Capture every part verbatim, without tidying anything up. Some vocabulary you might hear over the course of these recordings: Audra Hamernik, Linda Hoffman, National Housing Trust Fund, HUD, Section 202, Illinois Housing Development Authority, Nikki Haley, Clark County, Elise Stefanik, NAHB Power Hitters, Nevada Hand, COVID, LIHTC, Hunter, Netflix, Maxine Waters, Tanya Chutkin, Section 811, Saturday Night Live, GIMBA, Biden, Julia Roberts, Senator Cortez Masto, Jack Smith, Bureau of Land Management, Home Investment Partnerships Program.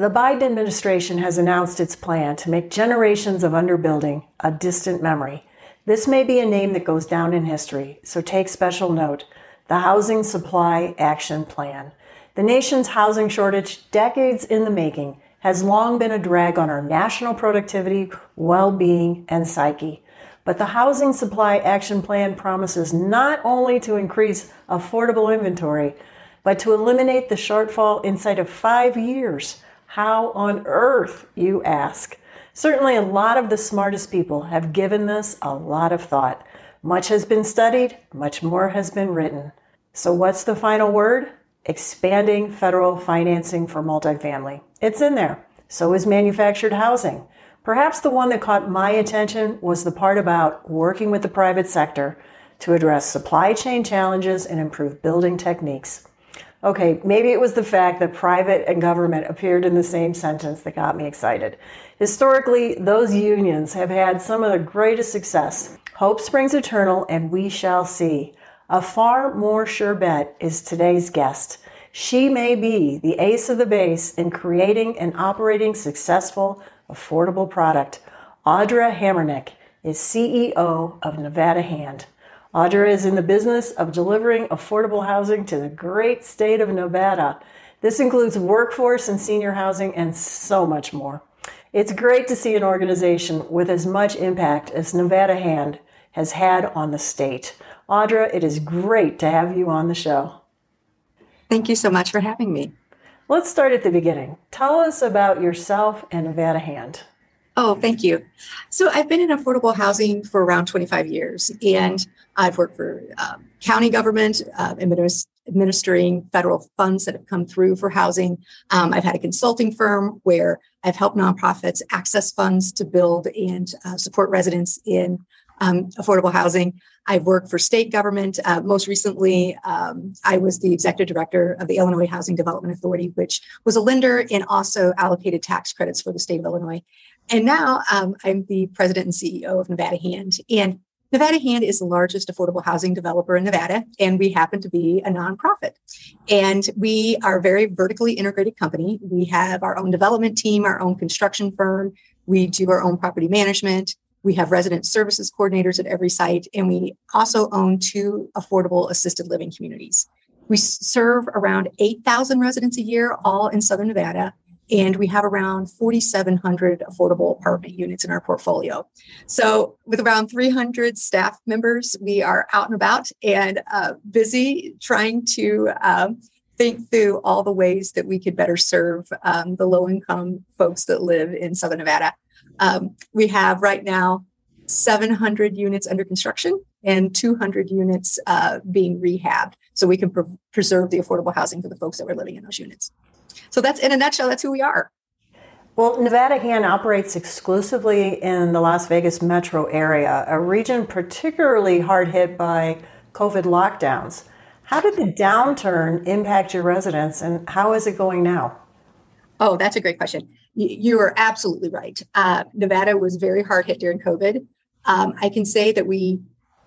The Biden administration has announced its plan to make generations of underbuilding a distant memory. This may be a name that goes down in history, so take special note. The Housing Supply Action Plan. The nation's housing shortage, decades in the making, has long been a drag on our national productivity, well-being, and psyche. But the Housing Supply Action Plan promises not only to increase affordable inventory, but to eliminate the shortfall inside of five years. How on earth, you ask? Certainly a lot of the smartest people have given this a lot of thought. Much has been studied, much more has been written. So what's the final word? Expanding federal financing for multifamily. It's in there. So is manufactured housing. Perhaps the one that caught my attention was the part about working with the private sector to address supply chain challenges and improve building techniques. Okay, maybe it was the fact that private and government appeared in the same sentence that got me excited. Historically, those unions have had some of the greatest success. Hope springs eternal, and we shall see. A far more sure bet is today's guest. She may be the ace of the base in creating and operating successful, affordable product. Audra Hamernik is C E O of Nevada Hand. Audra is in the business of delivering affordable housing to the great state of Nevada. This includes workforce and senior housing and so much more. It's great to see an organization with as much impact as Nevada Hand has had on the state. Audra, it is great to have you on the show. Thank you so much for having me. Let's start at the beginning. Tell us about yourself and Nevada Hand. Oh, thank you. So I've been in affordable housing for around twenty-five years, and I've worked for um, county government, uh, administ- administering federal funds that have come through for housing. Um, I've had a consulting firm where I've helped nonprofits access funds to build and uh, support residents in Um, affordable housing. I've worked for state government. Uh, most recently, um, I was the executive director of the Illinois Housing Development Authority, which was a lender and also allocated tax credits for the state of Illinois. And now um, I'm the president and C E O of Nevada Hand. And Nevada Hand is the largest affordable housing developer in Nevada, and we happen to be a nonprofit. And we are a very vertically integrated company. We have our own development team, our own construction firm. We do our own property management. We have resident services coordinators at every site, and we also own two affordable assisted living communities. We serve around eight thousand residents a year, all in Southern Nevada, and we have around four thousand seven hundred affordable apartment units in our portfolio. So with around three hundred staff members, we are out and about and uh, busy trying to um, think through all the ways that we could better serve um, the low-income folks that live in Southern Nevada. Um, we have right now seven hundred units under construction and two hundred units uh, being rehabbed, so we can pre- preserve the affordable housing for the folks that were living in those units. So that's, in a nutshell, that's who we are. Well, Nevada Hand operates exclusively in the Las Vegas metro area, a region particularly hard hit by COVID lockdowns. How did the downturn impact your residents, and how is it going now? Oh, that's a great question. You are absolutely right. Uh, Nevada was very hard hit during COVID. Um, I can say that we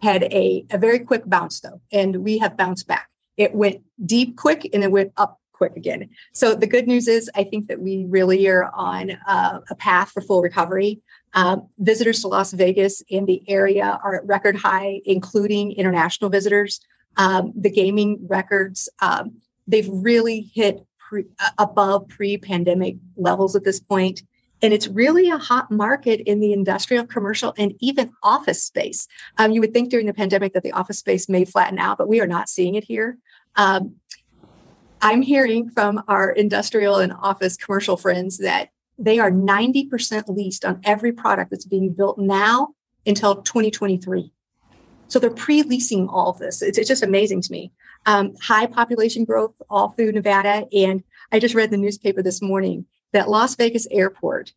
had a, a very quick bounce, though, and we have bounced back. It went deep quick, and it went up quick again. So the good news is I think that we really are on uh, a path for full recovery. Um, visitors to Las Vegas and the area are at record high, including international visitors. Um, the gaming records, um, they've really hit above pre-pandemic levels at this point. And it's really a hot market in the industrial, commercial, and even office space. Um, you would think during the pandemic that the office space may flatten out, but we are not seeing it here. Um, I'm hearing from our industrial and office commercial friends that they are ninety percent leased on every product that's being built now until twenty twenty-three. So they're pre-leasing all of this. It's, it's just amazing to me. Um, high population growth all through Nevada. And I just read in the newspaper this morning that Las Vegas Airport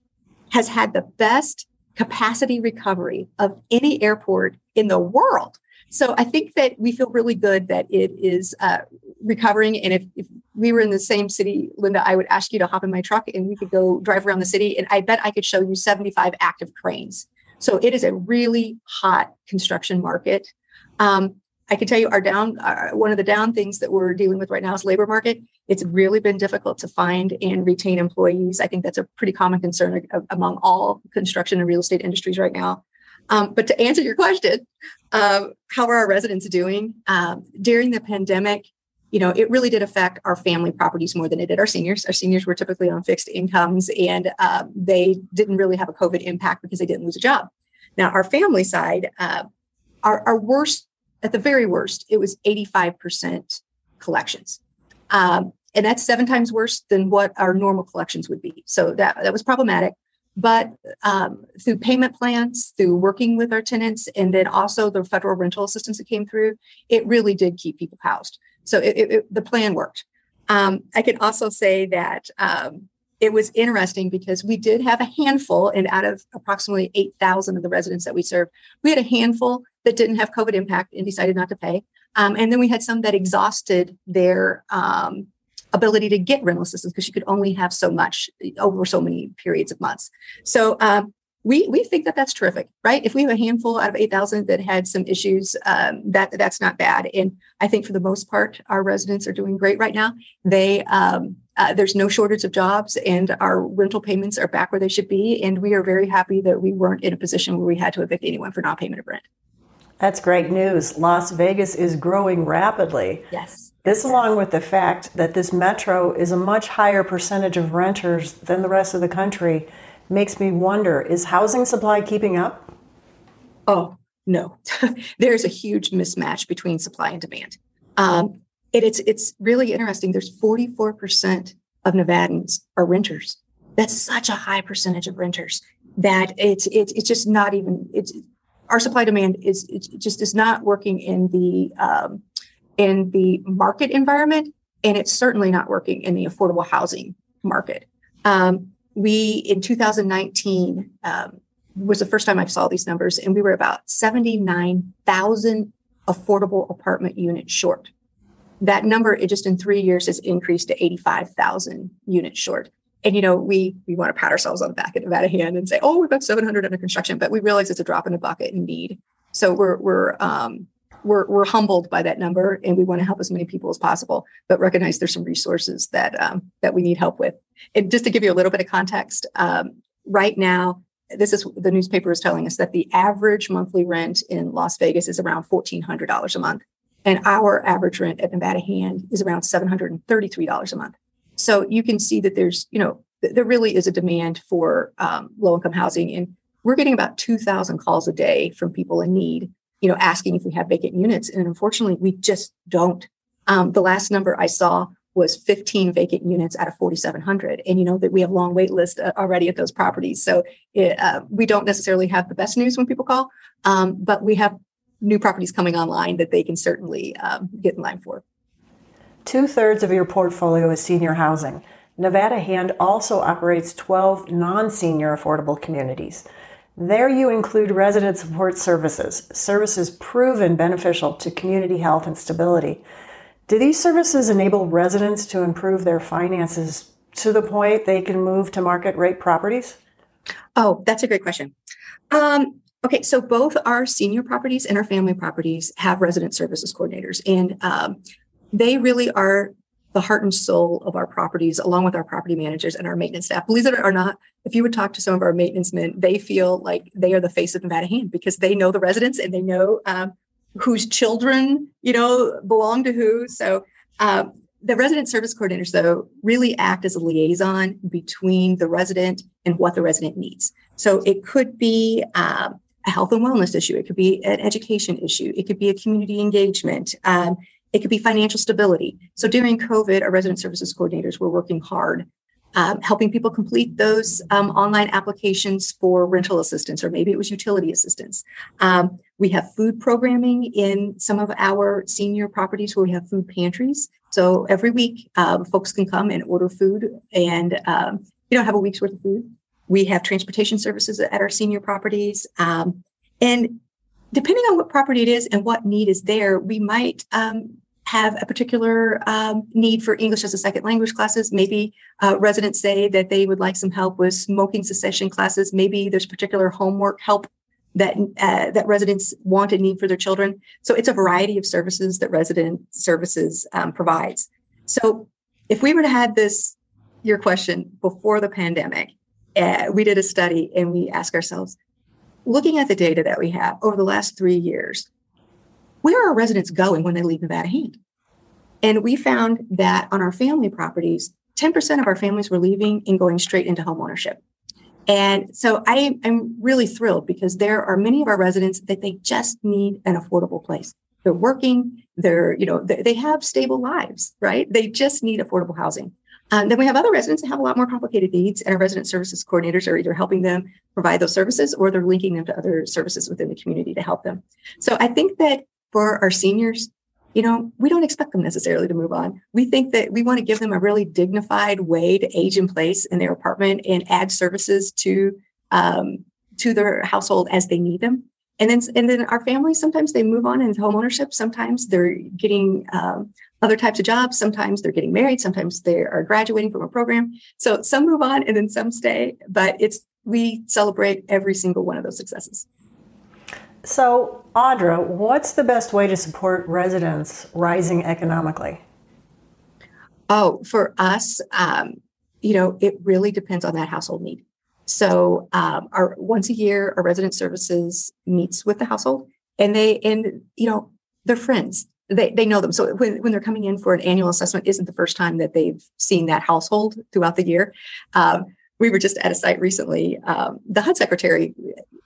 has had the best capacity recovery of any airport in the world. So I think that we feel really good that it is uh, recovering. And if, if we were in the same city, Linda, I would ask you to hop in my truck and we could go drive around the city. And I bet I could show you seventy-five active cranes. So it is a really hot construction market. Um, I can tell you our down, our, one of the down things that we're dealing with right now is labor market. It's really been difficult to find and retain employees. I think that's a pretty common concern among all construction and real estate industries right now. Um, but to answer your question, uh, how are our residents doing? Um, during the pandemic, you know, it really did affect our family properties more than it did our seniors. Our seniors were typically on fixed incomes, and uh, they didn't really have a COVID impact because they didn't lose a job. Now, our family side, uh, our, our worst, at the very worst, it was eighty-five percent collections. Um, and that's seven times worse than what our normal collections would be. So that, that was problematic. But um, through payment plans, through working with our tenants, and then also the federal rental assistance that came through, it really did keep people housed. So it, it, it, the plan worked. Um, I can also say that um, it was interesting because we did have a handful, and out of approximately eight thousand of the residents that we served, we had a handful that didn't have COVID impact and decided not to pay. Um, and then we had some that exhausted their um ability to get rental assistance because you could only have so much over so many periods of months. So um, we we think that that's terrific, right? If we have a handful out of eight thousand that had some issues, um, that that's not bad. And I think for the most part, our residents are doing great right now. They um, uh, there's no shortage of jobs, and our rental payments are back where they should be. And we are very happy that we weren't in a position where we had to evict anyone for non-payment of rent. That's great news. Las Vegas is growing rapidly. Yes. This, along with the fact that this metro is a much higher percentage of renters than the rest of the country, makes me wonder, is housing supply keeping up? Oh, no. There's a huge mismatch between supply and demand. Um, it, it's, it's really interesting. There's forty-four percent of Nevadans are renters. That's such a high percentage of renters that it's, it's, it's just not even... it's. Our supply demand is it just is not working in the um, in the market environment, and it's certainly not working in the affordable housing market. Um, we in two thousand nineteen um, was the first time I saw these numbers, and we were about seventy-nine thousand affordable apartment units short. That number, it just in three years has increased to eighty-five thousand units short. And, you know, we we want to pat ourselves on the back at Nevada Hand and say, oh, we've got seven hundred under construction, but we realize it's a drop in the bucket in need. So we're we're um, we're we're humbled by that number, and we want to help as many people as possible, but recognize there's some resources that um, that we need help with. And just to give you a little bit of context, um, right now, this is the newspaper is telling us that the average monthly rent in Las Vegas is around fourteen hundred dollars a month, and our average rent at Nevada Hand is around seven hundred thirty-three dollars a month. So you can see that there's, you know, th- there really is a demand for um, low-income housing. And we're getting about two thousand calls a day from people in need, you know, asking if we have vacant units. And unfortunately, we just don't. Um, the last number I saw was fifteen vacant units out of forty-seven hundred. And, you know, that we have long wait lists uh, already at those properties. So it, uh, we don't necessarily have the best news when people call, um, but we have new properties coming online that they can certainly um, get in line for. Two-thirds of your portfolio is senior housing. Nevada Hand also operates twelve non-senior affordable communities. There you include resident support services, services proven beneficial to community health and stability. Do these services enable residents to improve their finances to the point they can move to market rate properties? Oh, that's a great question. Um, Okay, so both our senior properties and our family properties have resident services coordinators, and um, they really are the heart and soul of our properties, along with our property managers and our maintenance staff. Believe it or not, if you would talk to some of our maintenance men, they feel like they are the face of Nevada Hand because they know the residents and they know um, whose children, you know, belong to who. So um, the resident service coordinators, though, really act as a liaison between the resident and what the resident needs. So it could be um, a health and wellness issue. It could be an education issue. It could be a community engagement. Um, It could be financial stability. So during COVID, our resident services coordinators were working hard, um, helping people complete those um, online applications for rental assistance, or maybe it was utility assistance. Um, we have food programming in some of our senior properties where we have food pantries. So every week, um, folks can come and order food, and um, you know, have a week's worth of food. We have transportation services at our senior properties, um, and depending on what property it is and what need is there, we might um, have a particular um, need for English as a second language classes. Maybe uh, residents say that they would like some help with smoking cessation classes. Maybe there's particular homework help that uh, that residents want and need for their children. So it's a variety of services that resident services um, provides. So If we would have had this, your question, before the pandemic, uh, we did a study and we asked ourselves, looking at the data that we have over the last three years, where are our residents going when they leave Nevada Hand? And we found that on our family properties, ten percent of our families were leaving and going straight into homeownership. And so I, I'm really thrilled because there are many of our residents that they just need an affordable place. They're working, they're, you know, they, they have stable lives, right? They just need affordable housing. Um, then we have other residents that have a lot more complicated needs, and our resident services coordinators are either helping them provide those services or they're linking them to other services within the community to help them. So I think that for our seniors, you know, we don't expect them necessarily to move on. We think that we want to give them a really dignified way to age in place in their apartment and add services to um, to their household as they need them. And then and then our families, sometimes they move on into homeownership. Sometimes they're getting um, other types of jobs. Sometimes they're getting married. Sometimes they are graduating from a program. So some move on and then some stay. But it's we celebrate every single one of those successes. So, Audra, what's the best way to support residents rising economically? Oh, for us, um, you know, it really depends on that household need. So um, our once a year, our resident services meets with the household and they and, you know, they're friends. They they know them. So when, when they're coming in for an annual assessment, isn't the first time that they've seen that household throughout the year. Um, we were just at a site recently. Um, the H U D secretary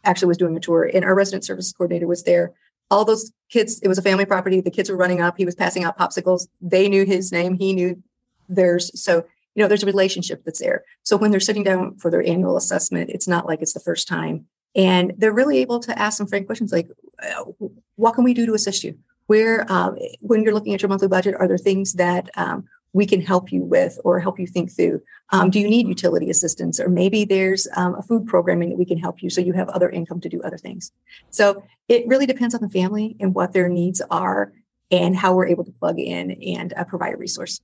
actually was doing a tour and our resident services coordinator was there. All those kids, it was a family property. The kids were running up. He was passing out popsicles. They knew his name. He knew theirs. So, you know, there's a relationship that's there. So when they're sitting down for their annual assessment, it's not like it's the first time. And they're really able to ask some frank questions like, what can we do to assist you? Where, um, when you're looking at your monthly budget, are there things that um, we can help you with or help you think through? Um, do you need utility assistance? Or maybe there's um, a food programming that we can help you so you have other income to do other things. So it really depends on the family and what their needs are and how we're able to plug in and uh, provide a resource.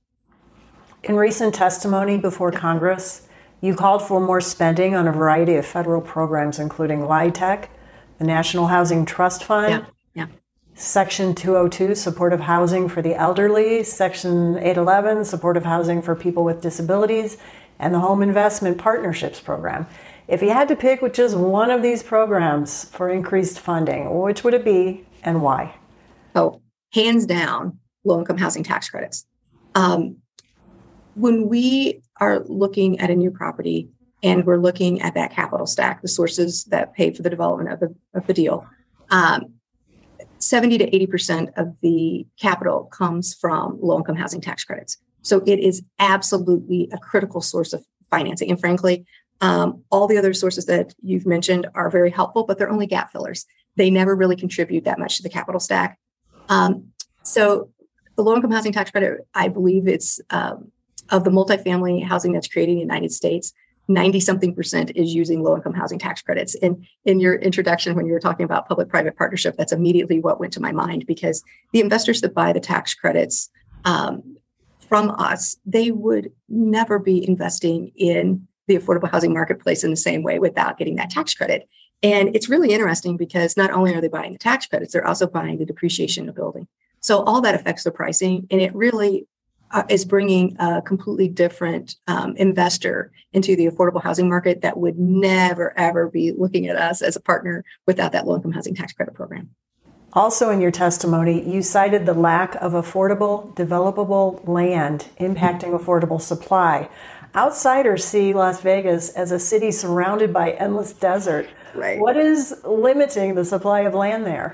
In recent testimony before Congress, you called for more spending on a variety of federal programs, including L I H T C, the National Housing Trust Fund, yeah, yeah. Section two oh two, supportive housing for the elderly, Section eight eleven, supportive housing for people with disabilities, and the Home Investment Partnerships Program. If you had to pick which is one of these programs for increased funding, which would it be and why? Oh, hands down, low-income housing tax credits. Um, When we are looking at a new property and we're looking at that capital stack, the sources that pay for the development of the of the deal, um, seventy to eighty percent of the capital comes from low-income housing tax credits. So it is absolutely a critical source of financing. And frankly, um, all the other sources that you've mentioned are very helpful, but they're only gap fillers. They never really contribute that much to the capital stack. Um, so the low-income housing tax credit, I believe it's... Um, Of the multifamily housing that's created in the United States, ninety something percent is using low-income housing tax credits. And in your introduction, when you were talking about public-private partnership, that's immediately what went to my mind, because the investors that buy the tax credits um, from us, they would never be investing in the affordable housing marketplace in the same way without getting that tax credit. And it's really interesting because not only are they buying the tax credits, they're also buying the depreciation of the building. So all that affects the pricing, and it really Uh, is bringing a completely different um, investor into the affordable housing market that would never, ever be looking at us as a partner without that low-income housing tax credit program. Also in your testimony, you cited the lack of affordable, developable land impacting affordable supply. Outsiders see Las Vegas as a city surrounded by endless desert. Right. What is limiting the supply of land there?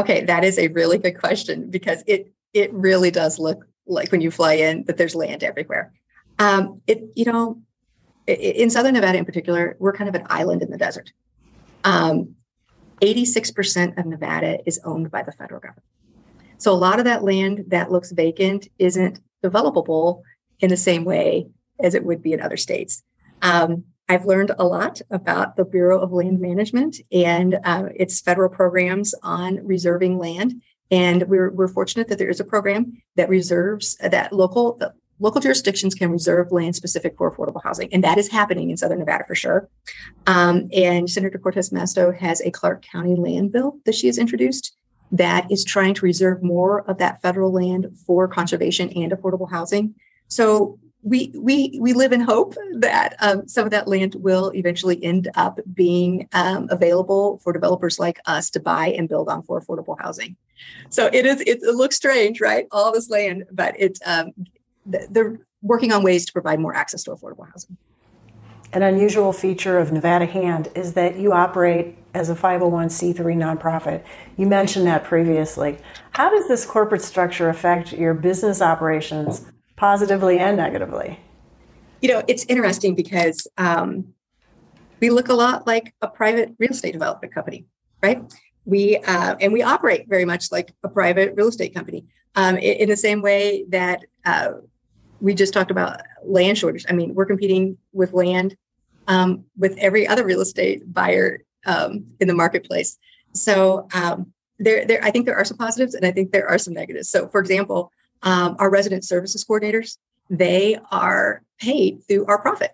Okay, that is a really good question, because it it really does look like when you fly in, that there's land everywhere. Um, it, you know, in Southern Nevada in particular, we're kind of an island in the desert. Um, eighty-six percent of Nevada is owned by the federal government. So a lot of that land that looks vacant isn't developable in the same way as it would be in other states. Um, I've learned a lot about the Bureau of Land Management and uh, its federal programs on reserving land. And we're we're fortunate that there is a program that reserves that local the local jurisdictions can reserve land specific for affordable housing, and that is happening in Southern Nevada for sure. Um, and Senator Cortez Masto has a Clark County land bill that she has introduced that is trying to reserve more of that federal land for conservation and affordable housing. So we we we live in hope that um, some of that land will eventually end up being um, available for developers like us to buy and build on for affordable housing. So it is it, it looks strange, right? All this land, but it's um, they're working on ways to provide more access to affordable housing. An unusual feature of Nevada Hand is that you operate as a five oh one c three nonprofit. You mentioned that previously. How does this corporate structure affect your business operations positively and negatively? You know, it's interesting because um, we look a lot like a private real estate development company, right? We uh, and we operate very much like a private real estate company um, in, in the same way that uh, we just talked about land shortage. I mean, we're competing with land Um, with every other real estate buyer um, in the marketplace. So um, there, there, I think there are some positives and I think there are some negatives. So for example, um, our resident services coordinators, they are paid through our profit,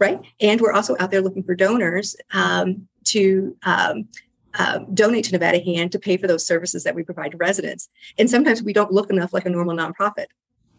right? And we're also out there looking for donors um, to um, uh, donate to Nevada Hand to pay for those services that we provide to residents. And sometimes we don't look enough like a normal nonprofit.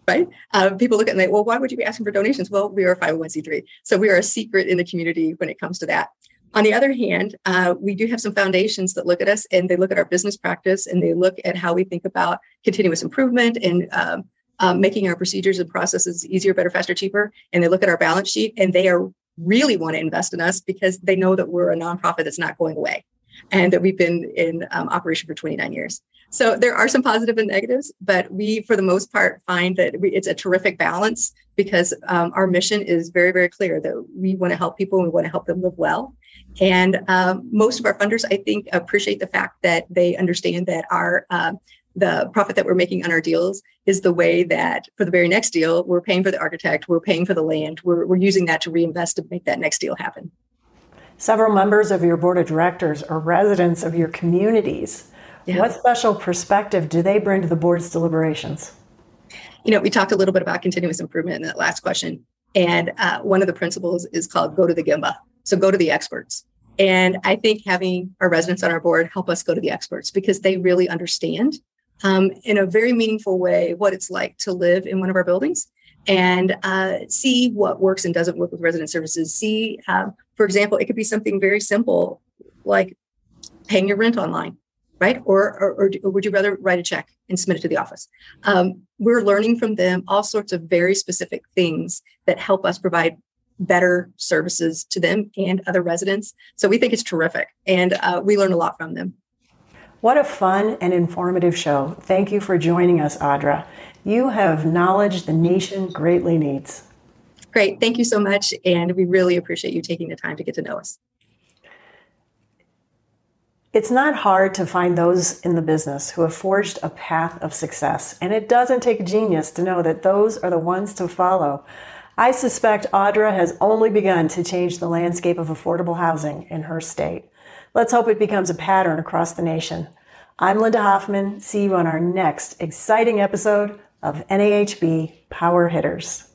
Right? Uh, people look at it and they, well, why would you be asking for donations? Well, we are a five oh one c three. So we are a secret in the community when it comes to that. On the other hand, uh, we do have some foundations that look at us and they look at our business practice and they look at how we think about continuous improvement and um, uh, making our procedures and processes easier, better, faster, cheaper. And they look at our balance sheet and they are really want to invest in us because they know that we're a nonprofit that's not going away and that we've been in um, operation for twenty-nine years. So there are some positive and negatives, but we, for the most part, find that we, it's a terrific balance because um, our mission is very, very clear that we want to help people and we want to help them live well. And um, most of our funders, I think, appreciate the fact that they understand that our uh, the profit that we're making on our deals is the way that for the very next deal, we're paying for the architect, we're paying for the land, we're, we're using that to reinvest to make that next deal happen. Several members of your board of directors are residents of your communities. Yeah. What special perspective do they bring to the board's deliberations? You know, we talked a little bit about continuous improvement in that last question. And uh, one of the principles is called go to the G I M B A. So go to the experts. And I think having our residents on our board help us go to the experts because they really understand um, in a very meaningful way what it's like to live in one of our buildings and uh, see what works and doesn't work with resident services. See, uh, for example, it could be something very simple like paying your rent online. Right? Or, or, or would you rather write a check and submit it to the office? Um, we're learning from them all sorts of very specific things that help us provide better services to them and other residents. So we think it's terrific. And uh, we learn a lot from them. What a fun and informative show. Thank you for joining us, Audra. You have knowledge the nation greatly needs. Great. Thank you so much. And we really appreciate you taking the time to get to know us. It's not hard to find those in the business who have forged a path of success, and it doesn't take a genius to know that those are the ones to follow. I suspect Audra has only begun to change the landscape of affordable housing in her state. Let's hope it becomes a pattern across the nation. I'm Linda Hoffman. See you on our next exciting episode of N A H B Power Hitters.